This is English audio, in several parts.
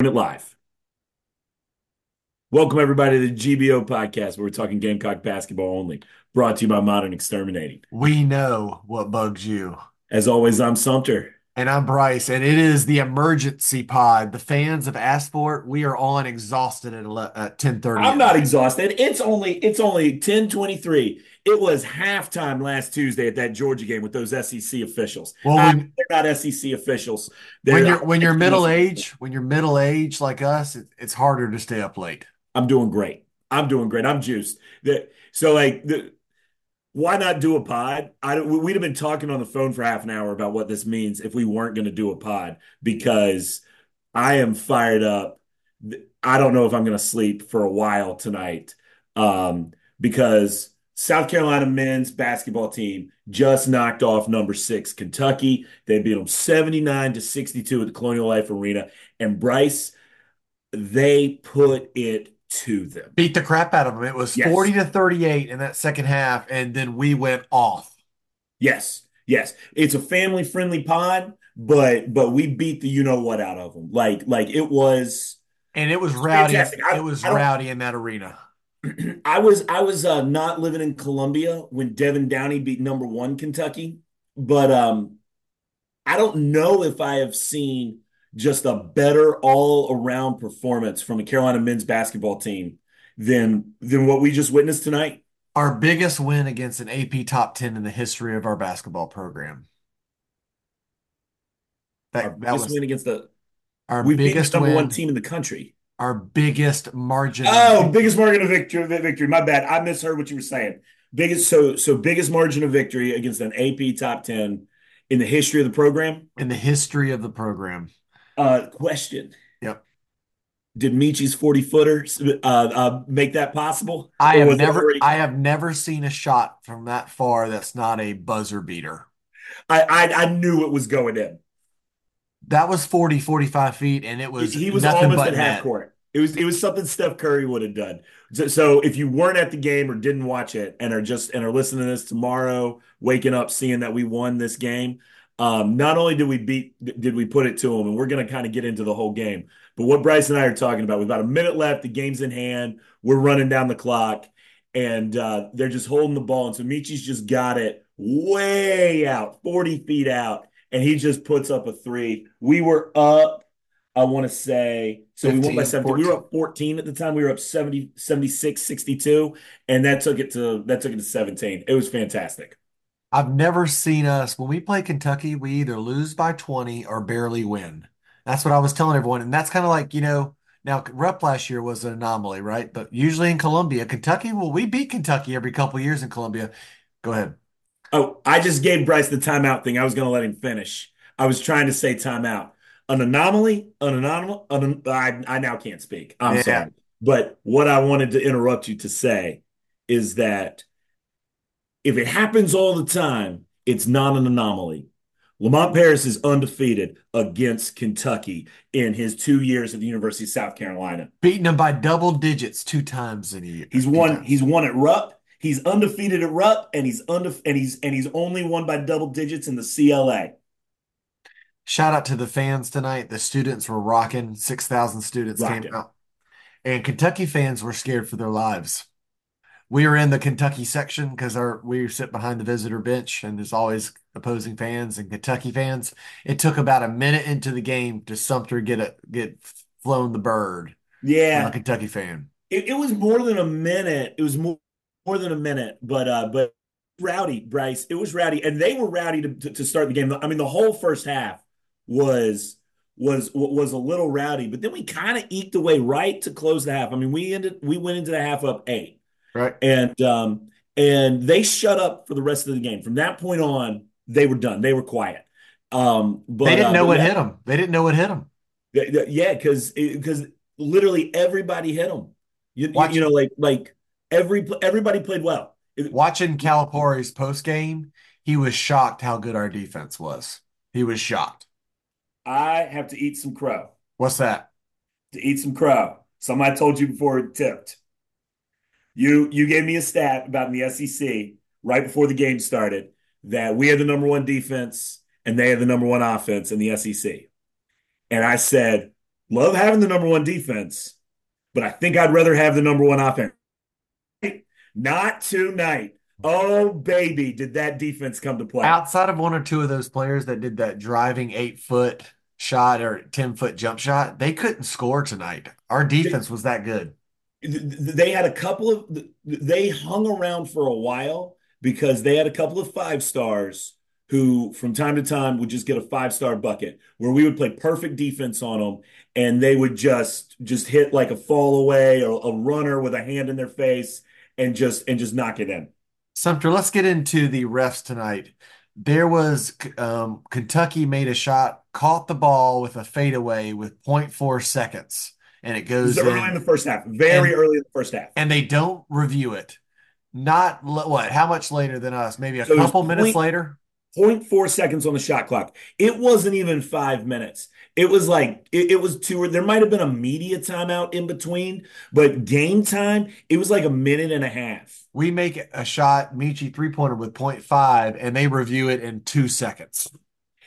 Live. Welcome everybody to the GBO podcast, where we're talking Gamecock basketball only. Brought to you by Modern Exterminating. We know what bugs you. As always, I'm Sumter. And I'm Brice, and it is the emergency pod. The fans have asked for it. We are on exhausted at 10:30. I'm not exhausted. It's only 10:23. It was halftime last Tuesday at that Georgia game with those SEC officials. Well, they're not SEC officials. When you're middle age like us, it's harder to stay up late. I'm doing great. I'm juiced. Why not do a pod? We'd have been talking on the phone for half an hour about what this means if we weren't going to do a pod, because I am fired up. I don't know if I'm going to sleep for a while tonight because South Carolina men's basketball team just knocked off number 6 Kentucky. They beat them 79-62 at the Colonial Life Arena. And Brice, they put it to them. Beat the crap out of them. It was 40-38 in that second half, and then we went off. Yes. It's a family-friendly pod, but we beat the you-know-what out of them. Like it was... And it was rowdy. It was rowdy in that arena. I was not living in Columbia when Devin Downey beat number 1 Kentucky, but I don't know if I have seen just a better all-around performance from a Carolina men's basketball team than what we just witnessed tonight. Our biggest win against an AP top 10 in the history of our basketball program. Our biggest win against the number one team in the country. Our biggest margin. Biggest margin of victory. My bad. I misheard what you were saying. Biggest margin of victory against an AP top 10 in the history of the program. Question. Yep. Did Meechie's 40-footer make that possible? I have never seen a shot from that far that's not a buzzer beater. I knew it was going in. That was 45 feet, and it was he was nothing almost but at half court. It was something Steph Curry would have done. So if you weren't at the game or didn't watch it and are listening to this tomorrow, waking up seeing that we won this game. Not only did we put it to them, and we're going to kind of get into the whole game, but what Brice and I are talking about, with about a minute left, the game's in hand, we're running down the clock, and they're just holding the ball, and so Meechie's just got it way out, 40 feet out, and he just puts up a three. We were up, I want to say, so 15, we won by 17. 14. We were up 14 at the time. We were up 76-62, and that took it to 17. It was fantastic. I've never seen us, when we play Kentucky, we either lose by 20 or barely win. That's what I was telling everyone. And that's kind of like, now Rep last year was an anomaly, right? But usually in Columbia, Kentucky, we beat Kentucky every couple of years in Columbia. Go ahead. Oh, I just gave Brice the timeout thing. I was going to let him finish. I was trying to say timeout. I now can't speak. I'm sorry. But what I wanted to interrupt you to say is that if it happens all the time, it's not an anomaly. Lamont Paris is undefeated against Kentucky in his 2 years at the University of South Carolina. Beating him by double digits 2 times in a year. He's won at Rupp. He's undefeated at Rupp, and he's only won by double digits in the CLA. Shout out to the fans tonight. The students were rocking. 6,000 students came out. And Kentucky fans were scared for their lives. We are in the Kentucky section because we sit behind the visitor bench, and there's always opposing fans and Kentucky fans. It took about a minute into the game to Sumter get flown the bird. Yeah, from a Kentucky fan. It was more than a minute. It was more than a minute, but rowdy, Brice. It was rowdy, and they were rowdy to start the game. I mean, the whole first half was a little rowdy, but then we kind of eked away right to close the half. I mean, we went into the half up 8. Right. And they shut up for the rest of the game. From that point on, they were done. They were quiet. They didn't know what hit them. Yeah, because literally everybody hit them. Everybody played well. Watching Calipari's post game, he was shocked how good our defense was. He was shocked. I have to eat some crow. What's that? To eat some crow. Something I told you before it tipped. You gave me a stat about in the SEC right before the game started that we had the number one defense and they had the number one offense in the SEC. And I said, Love having the number one defense, but I think I'd rather have the number one offense. Not tonight. Oh, baby, did that defense come to play. Outside of one or two of those players that did that driving 8-foot shot or 10-foot jump shot, they couldn't score tonight. Our defense was that good. They had a couple of – they hung around for a while because they had a couple of five-stars who from time to time would just get a five-star bucket where we would play perfect defense on them, and they would just hit like a fall away or a runner with a hand in their face and just knock it in. Sumter, let's get into the refs tonight. There was Kentucky made a shot, caught the ball with a fadeaway with 0.4 seconds. And it goes early in the first half, early in the first half. And they don't review it. Not what? How much later than us? Maybe a couple minutes later? 0.4 seconds on the shot clock. It wasn't even 5 minutes. It was like it was two. Or there might have been a media timeout in between, but game time, it was like a minute and a half. We make a shot, Meechie three-pointer with 0.5, and they review it in 2 seconds.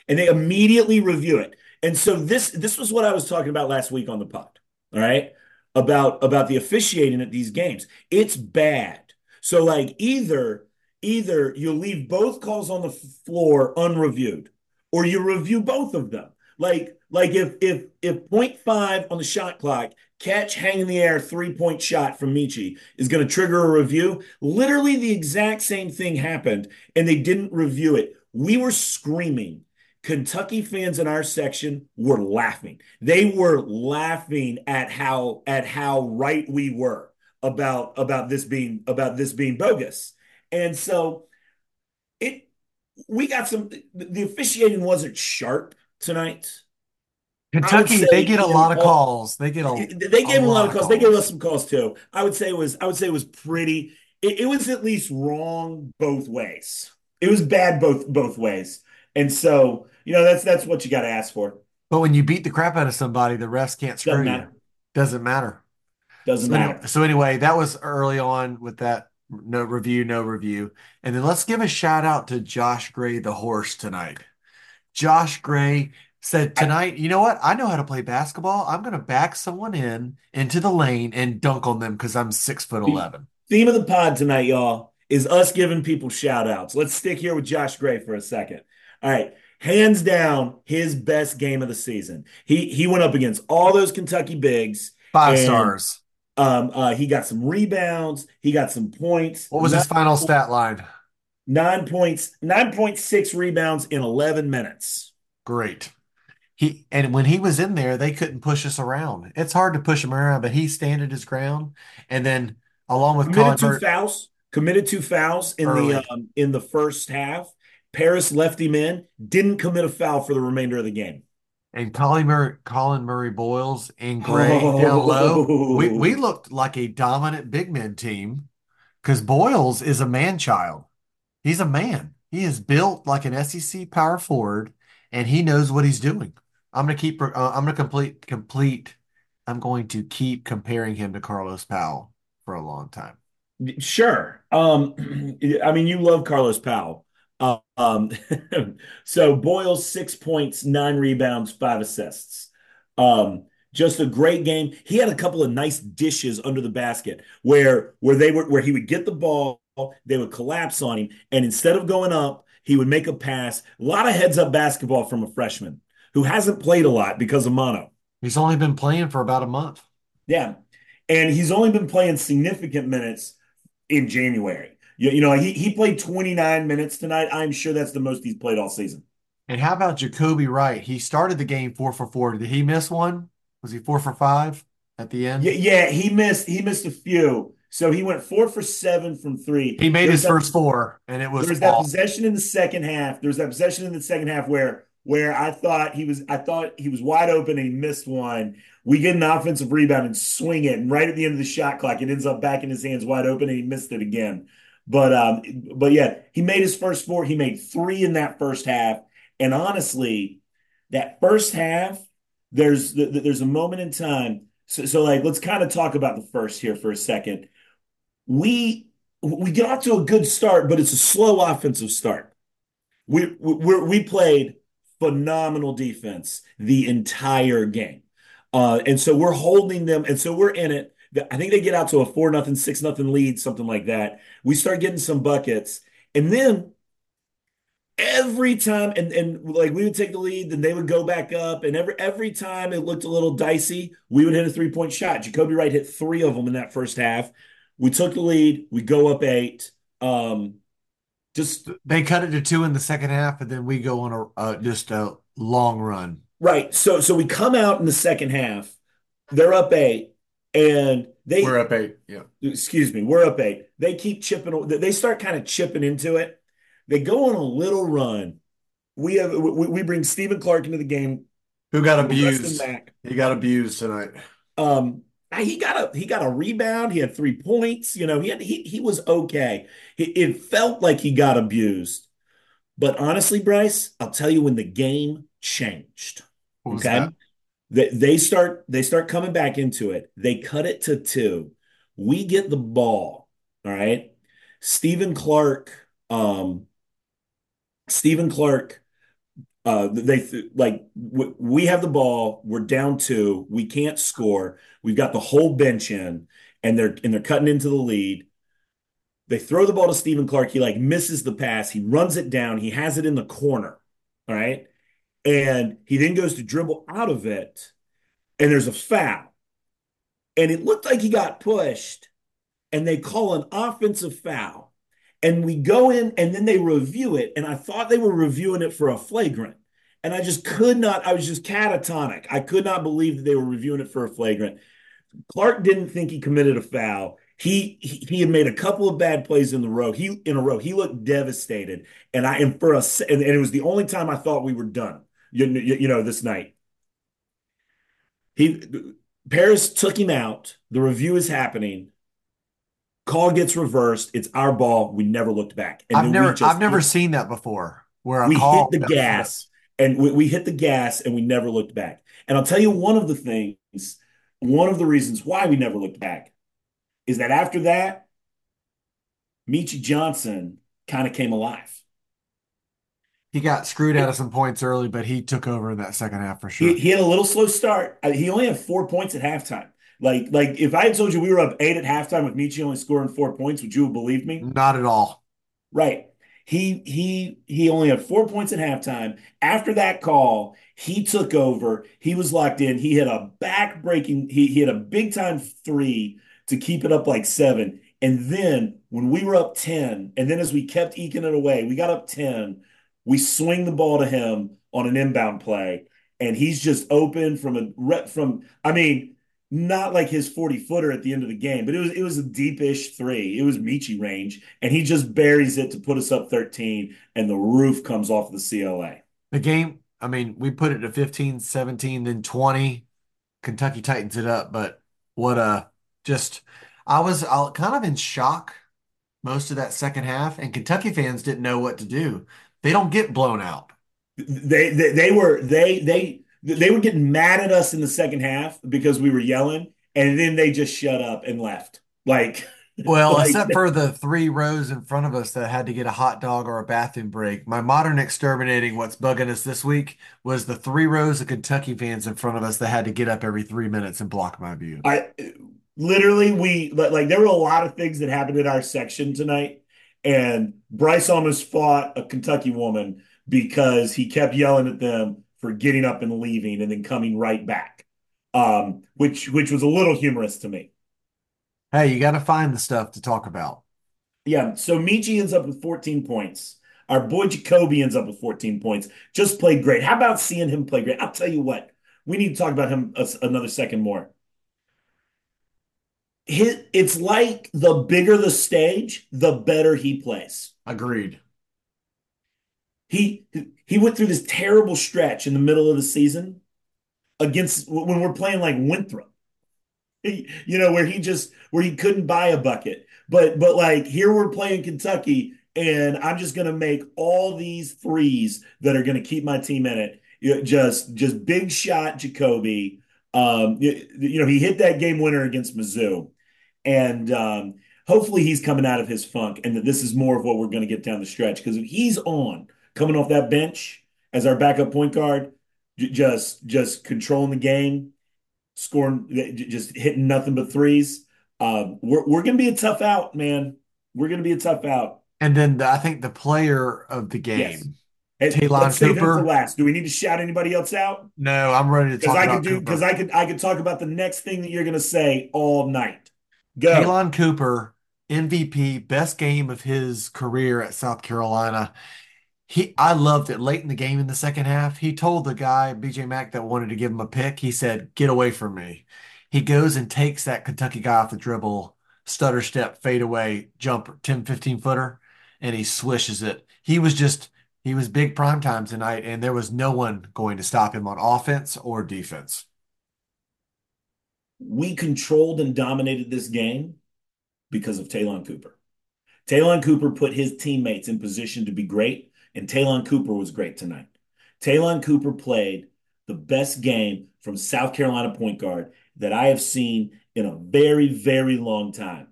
And they immediately review it. And so this was what I was talking about last week on the pod. All right, about the officiating at these games. It's bad. So like either you leave both calls on the floor unreviewed, or you review both of them. Like if 0.5 on the shot clock, catch, hang in the air, 3-point shot from Meechie is going to trigger a review. Literally the exact same thing happened, and they didn't review it. We were screaming. Kentucky fans in our section were laughing. They were laughing at how right we were about this being bogus. And so the officiating wasn't sharp tonight. Kentucky, they get a lot of calls. They gave a lot of calls. They gave us some calls too. I would say it was pretty. It was at least wrong both ways. It was bad both ways. And so, you know, that's what you got to ask for. But when you beat the crap out of somebody, the refs can't screw you. Doesn't matter. Doesn't matter. So anyway, that was early on with that no review. And then let's give a shout out to Josh Gray, the horse, tonight. Josh Gray said tonight, you know what? I know how to play basketball. I'm going to back someone into the lane and dunk on them because I'm 6'11". Theme of the pod tonight, y'all, is us giving people shout outs. Let's stick here with Josh Gray for a second. All right, hands down, his best game of the season. He went up against all those Kentucky bigs. Five stars. He got some rebounds. He got some points. What was his final stat line? 9 points, 9.6 rebounds in 11 minutes. Great. And when he was in there, they couldn't push us around. It's hard to push him around, but he standed his ground. And then along with committed two fouls in the first half. Paris left him in, didn't commit a foul for the remainder of the game. And Collin Murray-Boyles and Gray down low. We looked like a dominant big men team because Boyles is a man-child. He's a man. He is built like an SEC power forward, and he knows what he's doing. I'm going to keep comparing him to Carlos Powell for a long time. Sure. I mean, you love Carlos Powell. So Boyles, 6 points, 9 rebounds, 5 assists. Just a great game. He had a couple of nice dishes under the basket where he would get the ball, they would collapse on him, and instead of going up, he would make a pass. A lot of heads up basketball from a freshman who hasn't played a lot because of mono. He's only been playing for about a month. Yeah, and he's only been playing significant minutes in January. You know, he played 29 minutes tonight. I'm sure that's the most he's played all season. And how about Jacoby Wright? He started the game 4 for 4. Did he miss one? Was he 4 for 5 at the end? Yeah, he missed a few. So he went 4 for 7 from three. He made his first four, and it was possession in the second half. There was that possession in the second half where I thought he was wide open and he missed one. We get an offensive rebound and swing it, and right at the end of the shot clock, it ends up back in his hands wide open, and he missed it again. But yeah, he made his first four. He made 3 in that first half. And honestly, that first half, there's a moment in time. So like, let's kind of talk about the first here for a second. We get off to a good start, but it's a slow offensive start. We played phenomenal defense the entire game. And so we're holding them. And so we're in it. I think they get out to a 4-0, 6-0 lead, something like that. We start getting some buckets. And then every time, and like we would take the lead, then they would go back up. And every time it looked a little dicey, we would hit a three-point shot. Jacoby Wright hit three of them in that first half. We took the lead. We go up 8. Just they cut it to 2 in the second half, and then we go on a long run. Right. So we come out in the second half. They're up 8. And we're up 8. Yeah. Excuse me. We're up 8. They keep chipping. They start kind of chipping into it. They go on a little run. We bring Stephen Clark into the game, who got abused. He got abused tonight. He got a rebound. He had 3 points. You know, he was okay. It felt like he got abused, but honestly, Brice, I'll tell you when the game changed. What was that? They start coming back into it. They cut it to 2. We get the ball. All right, Stephen Clark. We have the ball. We're down 2. We can't score. We've got the whole bench in, and they're cutting into the lead. They throw the ball to Stephen Clark. He misses the pass. He runs it down. He has it in the corner. All right, and he then goes to dribble out of it, and there's a foul, and it looked like he got pushed, and they call an offensive foul. And we go in, and then they review it. And I thought they were reviewing it for a flagrant. And I just could not. I was just catatonic. I could not believe that they were reviewing it for a flagrant. Clark didn't think he committed a foul. He had made a couple of bad plays in a row. He looked devastated. And it was the only time I thought we were done. You know, this night. Paris took him out. The review is happening. Call gets reversed. It's our ball. We never looked back. And I've never seen that before. Where we hit the gas, and we hit the gas, and we never looked back. And I'll tell you one of the reasons why we never looked back is that after that, Meechie Johnson kind of came alive. He got screwed out of some points early, but he took over in that second half for sure. He had a little slow start. He only had 4 points at halftime. Like if I had told you we were up 8 at halftime with Meechie only scoring 4 points, would you have believed me? Not at all. Right. He only had 4 points at halftime. After that call, he took over. He was locked in. He had a back-breaking. He had a big-time 3 to keep it up 7. And then when we were up 10, and then as we kept eking it away, we got up 10. We swing the ball to him on an inbound play, and he's just open not like his 40-footer at the end of the game, but it was a deep-ish 3. It was Meechie range, and he just buries it to put us up 13, and the roof comes off the CLA. The game, we put it to 15, 17, then 20. Kentucky tightens it up, but I was kind of in shock most of that second half, and Kentucky fans didn't know what to do. They don't get blown out. They were getting mad at us in the second half because we were yelling, and then they just shut up and left. Except for the 3 rows in front of us that had to get a hot dog or a bathroom break. My Modern Exterminating, what's bugging us this week, was the 3 rows of Kentucky fans in front of us that had to get up every 3 minutes and block my view. There were a lot of things that happened in our section tonight, and Brice almost fought a Kentucky woman because he kept yelling at them for getting up and leaving and then coming right back, which was a little humorous to me. Hey, you got to find the stuff to talk about. Yeah, so Meechie ends up with 14 points. Our boy Jacoby ends up with 14 points. Just played great. How about seeing him play great? I'll tell you what, we need to talk about him another second more. It's like the bigger the stage, the better he plays. Agreed. He went through this terrible stretch in the middle of the season when we're playing like Winthrop, where he couldn't buy a bucket, but here we're playing Kentucky, and I'm just going to make all these threes that are going to keep my team in it. Just big shot Jacoby. He hit that game winner against Mizzou, and hopefully he's coming out of his funk, and that this is more of what we're going to get down the stretch, because if he's on, coming off that bench as our backup point guard, just controlling the game, scoring, just hitting nothing but threes. We're going to be a tough out, man. We're going to be a tough out. And then I think the player of the game, Talon Cooper. Last. Do we need to shout anybody else out? No, I'm ready to talk about Cooper. Because I could talk about the next thing that you're going to say all night. Go. Talon Cooper, MVP, best game of his career at South Carolina. I loved it. Late in the game in the second half, he told the guy, BJ Mack, that wanted to give him a pick, he said, "Get away from me." He goes and takes that Kentucky guy off the dribble, stutter step, fade away, jumper, 10, 15-footer, and he swishes it. He was big prime time tonight, and there was no one going to stop him on offense or defense. We controlled and dominated this game because of Talon Cooper. Talon Cooper put his teammates in position to be great. And Talon Cooper was great tonight. Talon Cooper played the best game from South Carolina point guard that I have seen in a very, very long time.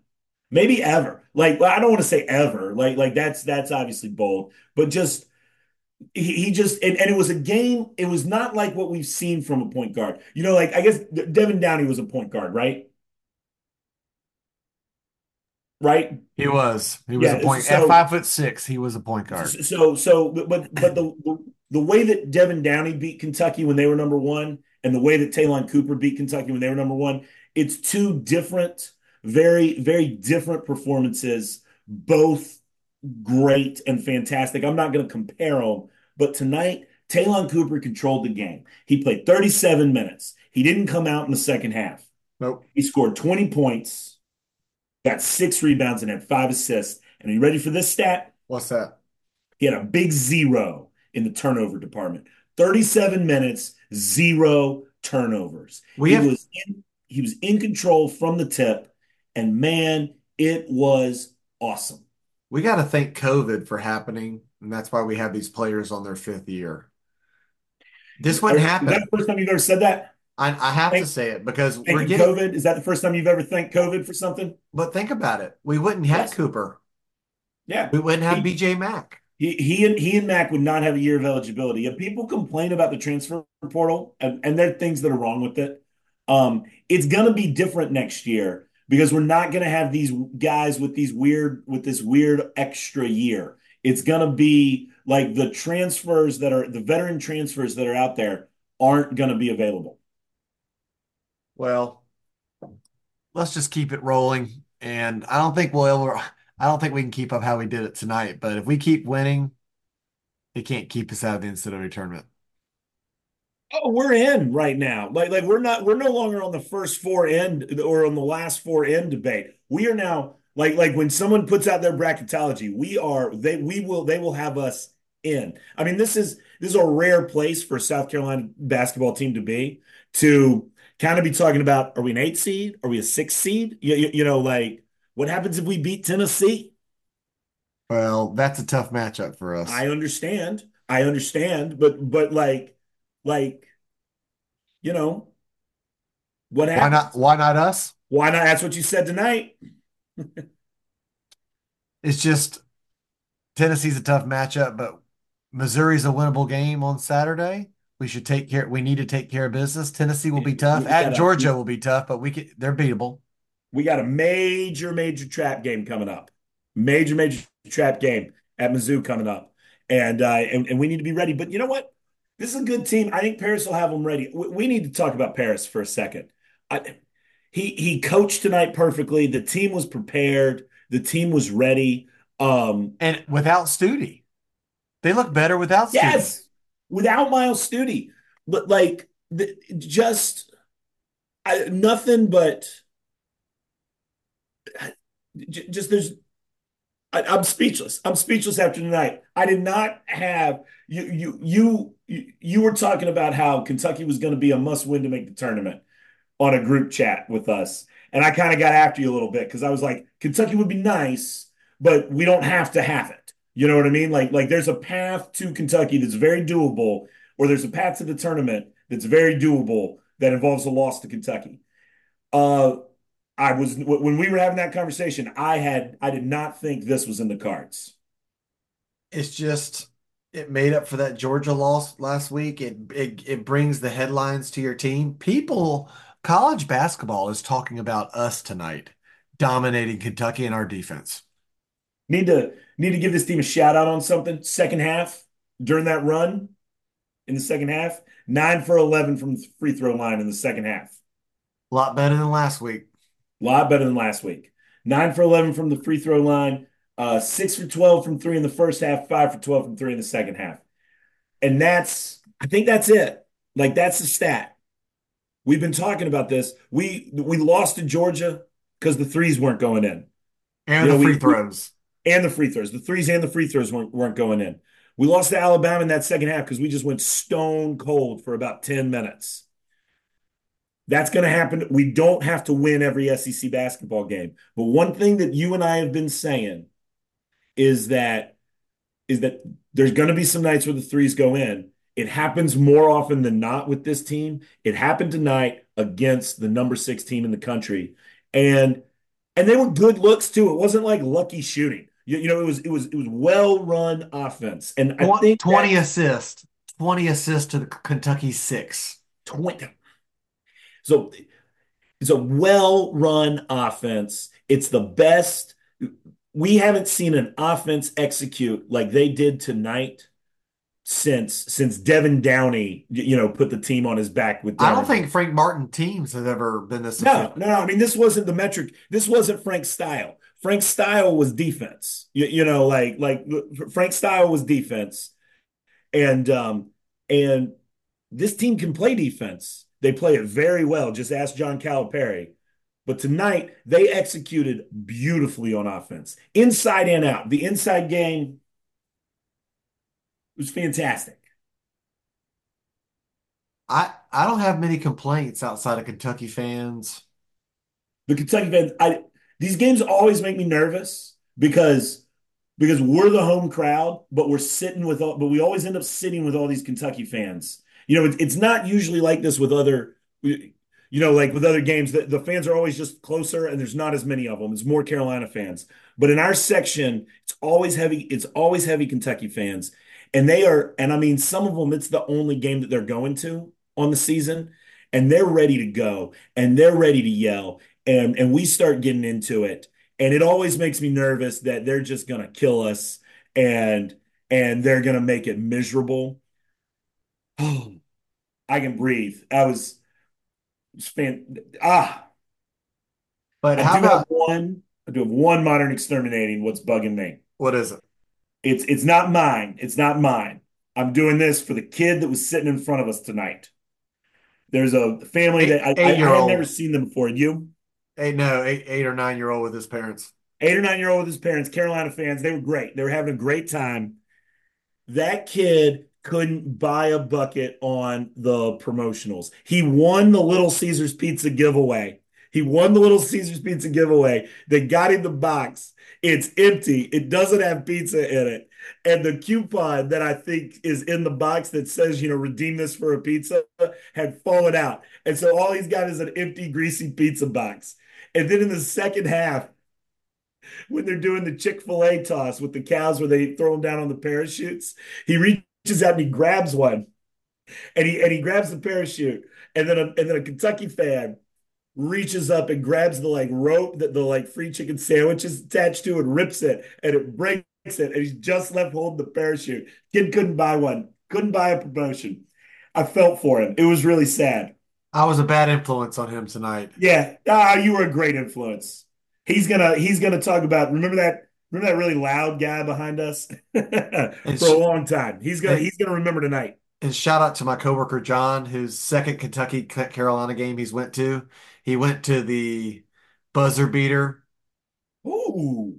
Maybe ever. I don't want to say ever. That's obviously bold. But just, he just, and it was a game, it was not like what we've seen from a point guard. I guess Devin Downey was a point guard, right? Right, he was a point. At 5'6", he was a point guard. But the way that Devin Downey beat Kentucky when they were number one, and the way that Talon Cooper beat Kentucky when they were number one, it's two different, very, very different performances. Both great and fantastic. I'm not going to compare them, but tonight Talon Cooper controlled the game. He played 37 minutes. He didn't come out in the second half. Nope. He scored 20 points. Got 6 rebounds and had 5 assists. And are you ready for this stat? What's that? He had a big 0 in the turnover department. 37 minutes, 0 turnovers. He was in control from the tip, and, man, it was awesome. We got to thank COVID for happening, and that's why we have these players on their 5th year. This wouldn't happen. Is that the first time you've ever said that? I have to say it because we're getting COVID. Is that the first time you've ever thanked COVID for something? But think about it. We wouldn't have Cooper. Yeah. We wouldn't have BJ Mack. He and Mack would not have a year of eligibility. If people complain about the transfer portal, and there are things that are wrong with it, it's going to be different next year because we're not going to have these guys with this weird extra year. It's going to be like the transfers that are the veteran transfers that are out there aren't going to be available. Well, let's just keep it rolling, and I don't think we can keep up how we did it tonight. But if we keep winning, it can't keep us out of the NCAA tournament. Oh, we're in right now. We're no longer on the first four end or on the last four end debate. We are now like when someone puts out their bracketology, they will have us in. I mean, this is a rare place for a South Carolina basketball team to be to. Kind of be talking about, are we an 8 seed? Are we a 6 seed? What happens if we beat Tennessee? Well, that's a tough matchup for us. I understand. But what happens? Why not us? Why not? That's what you said tonight. It's just Tennessee's a tough matchup, but Missouri's a winnable game on Saturday. We need to take care of business. Tennessee will be tough. Georgia will be tough, but they're beatable. We got a major, major trap game coming up. Major, major trap game at Mizzou coming up. And we need to be ready. But you know what? This is a good team. I think Paris will have them ready. We need to talk about Paris for a second. He coached tonight perfectly. The team was prepared. The team was ready. And without Studi. They look better without Studi. Yes. Without Miles Studi, but I'm speechless. I'm speechless after tonight. I did not have you were talking about how Kentucky was going to be a must win to make the tournament on a group chat with us. And I kind of got after you a little bit because I was like, Kentucky would be nice, but we don't have to have it. You know what I mean? There's a path to Kentucky that's very doable, or there's a path to the tournament that's very doable that involves a loss to Kentucky. When we were having that conversation, I did not think this was in the cards. It's just it made up for that Georgia loss last week. It brings the headlines to your team. People College basketball is talking about us tonight, dominating Kentucky and our defense. Need to give this team a shout out on something. Second half, during that run in the second half, 9 for 11 from the free throw line in the second half. A lot better than last week. 9 for 11 from the free throw line, 6 for 12 from three in the first half, 5 for 12 from three in the second half. And I think that's it. Like, that's the stat. We've been talking about this. We lost to Georgia because the threes weren't going in. And the threes and the free throws weren't going in. We lost to Alabama in that second half because we just went stone cold for about 10 minutes. That's going to happen. We don't have to win every SEC basketball game. But one thing that you and I have been saying is that there's going to be some nights where the threes go in. It happens more often than not with this team. It happened tonight against the number 6 team in the country. And they were good looks, too. It wasn't like lucky shooting. It was well-run offense. And I think 20 assists to the Kentucky 6. 20. So it's a well-run offense. It's the best. We haven't seen an offense execute like they did tonight since Devin Downey, put the team on his back with Downey. I don't think Frank Martin teams have ever been this efficient. No. I mean, this wasn't the metric. This wasn't Frank's style. Frank's style was defense. Frank's style was defense. And this team can play defense. They play it very well. Just ask John Calipari. But tonight, they executed beautifully on offense, inside and out. The inside game was fantastic. I don't have many complaints outside of Kentucky fans. The Kentucky fans, these games always make me nervous because we're the home crowd, but we always end up sitting with all these Kentucky fans. It's not usually like this with other, like with other games. The fans are always just closer, and there's not as many of them. It's more Carolina fans, but in our section, it's always heavy. It's always heavy Kentucky fans, and they are. And I mean, some of them, it's the only game that they're going to on the season, and they're ready to go, and they're ready to yell, and we start getting into it, and it always makes me nervous that they're just gonna kill us, and they're gonna make it miserable. Oh. I can breathe. But I do have one modern exterminating. What's bugging me? What is it? It's not mine. It's not mine. I'm doing this for the kid that was sitting in front of us tonight. There's a family I had never seen them before. You? Eight or nine-year-old with his parents. Carolina fans. They were great. They were having a great time. That kid couldn't buy a bucket on the promotionals. He won the Little Caesars Pizza giveaway. They got him the box. It's empty. It doesn't have pizza in it. And the coupon that I think is in the box that says, redeem this for a pizza had fallen out. And so all he's got is an empty, greasy pizza box. And then in the second half, when they're doing the Chick-fil-A toss with the cows where they throw them down on the parachutes, he reaches out and he grabs one, and he grabs the parachute, and then a Kentucky fan reaches up and grabs the rope that the free chicken sandwich is attached to and rips it, and it breaks it, and he's just left holding the parachute. Kid couldn't buy a promotion. I felt for him. It was really sad. I was a bad influence on him tonight. Yeah, you were a great influence. He's gonna talk about. Remember that really loud guy behind us for a long time. He's gonna remember tonight. And shout out to my coworker John, whose second Kentucky Carolina game He went to the buzzer beater. Ooh,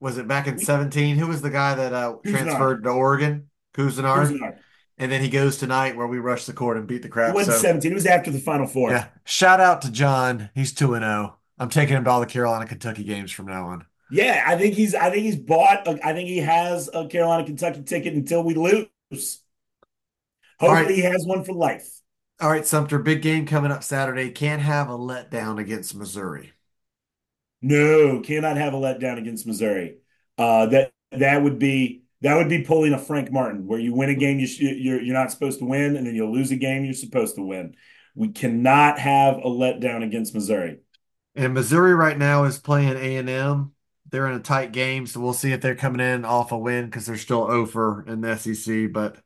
was it back in 2017? Who was the guy that transferred to Oregon? Cousinar. And then he goes tonight where we rush the court and beat the crap. It wasn't 2017. It was after the Final Four. Yeah. Shout out to John. He's 2-0. I'm taking him to all the Carolina Kentucky games from now on. Yeah, I think he has a Carolina Kentucky ticket until we lose. Hopefully, he has one for life. All right, Sumter, big game coming up Saturday. Can't have a letdown against Missouri. No, cannot have a letdown against Missouri. That would be pulling a Frank Martin, where you win a game you're not supposed to win, and then you lose a game you're supposed to win. We cannot have a letdown against Missouri. And Missouri right now is playing A&M. They're in a tight game, so we'll see if they're coming in off a win because they're still 0-4 in the SEC. But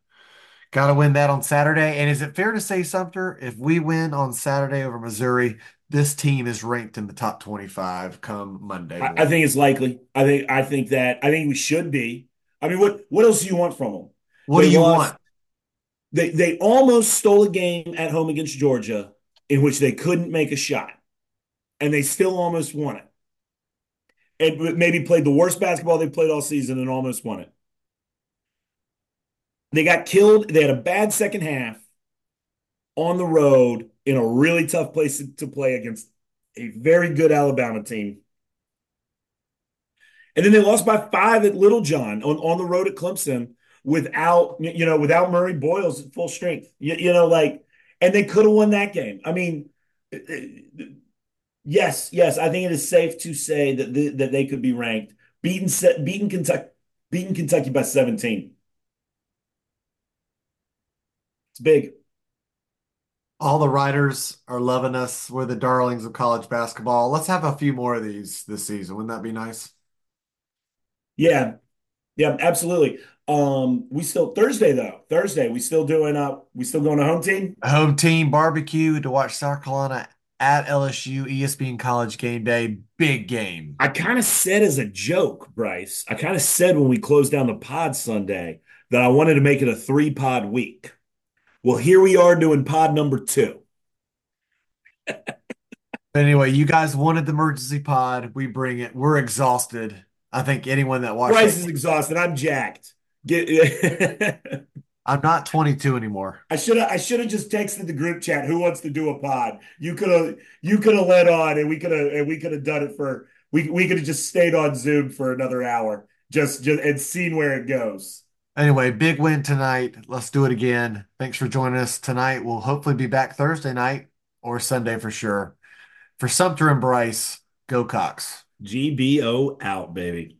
got to win that on Saturday. And is it fair to say, Sumter, if we win on Saturday over Missouri, this team is ranked in the top 25 come Monday? I think it's likely. I think we should be. I mean, what else do you want from them? What do you want? They almost stole a game at home against Georgia in which they couldn't make a shot, and they still almost won it. And maybe played the worst basketball they played all season and almost won it. They got killed. They had a bad second half on the road in a really tough place to play against a very good Alabama team. And then they lost by 5 at Little John on the road at Clemson without Murray-Boyles at full strength. And they could have won that game. I mean, Yes. I think it is safe to say that they could be ranked. Beating Kentucky by 17. It's big. All the writers are loving us. We're the darlings of college basketball. Let's have a few more of these this season. Wouldn't that be nice? Yeah, absolutely. We still going to home team? Home team barbecue to watch South Carolina at LSU, ESPN College Game Day, big game. I kind of said as a joke, Brice, when we closed down the pod Sunday that I wanted to make it a 3-pod week. Well, here we are doing pod number 2. Anyway, you guys wanted the emergency pod. We bring it. We're exhausted. I think anyone that watches Brice is exhausted. I'm jacked. I'm not 22 anymore. I should have just texted the group chat. Who wants to do a pod? You could have let on, and we could have done it for. We could have just stayed on Zoom for another hour, just and seen where it goes. Anyway, big win tonight. Let's do it again. Thanks for joining us tonight. We'll hopefully be back Thursday night or Sunday for sure. For Sumter and Brice, go Cox. GBO out, baby.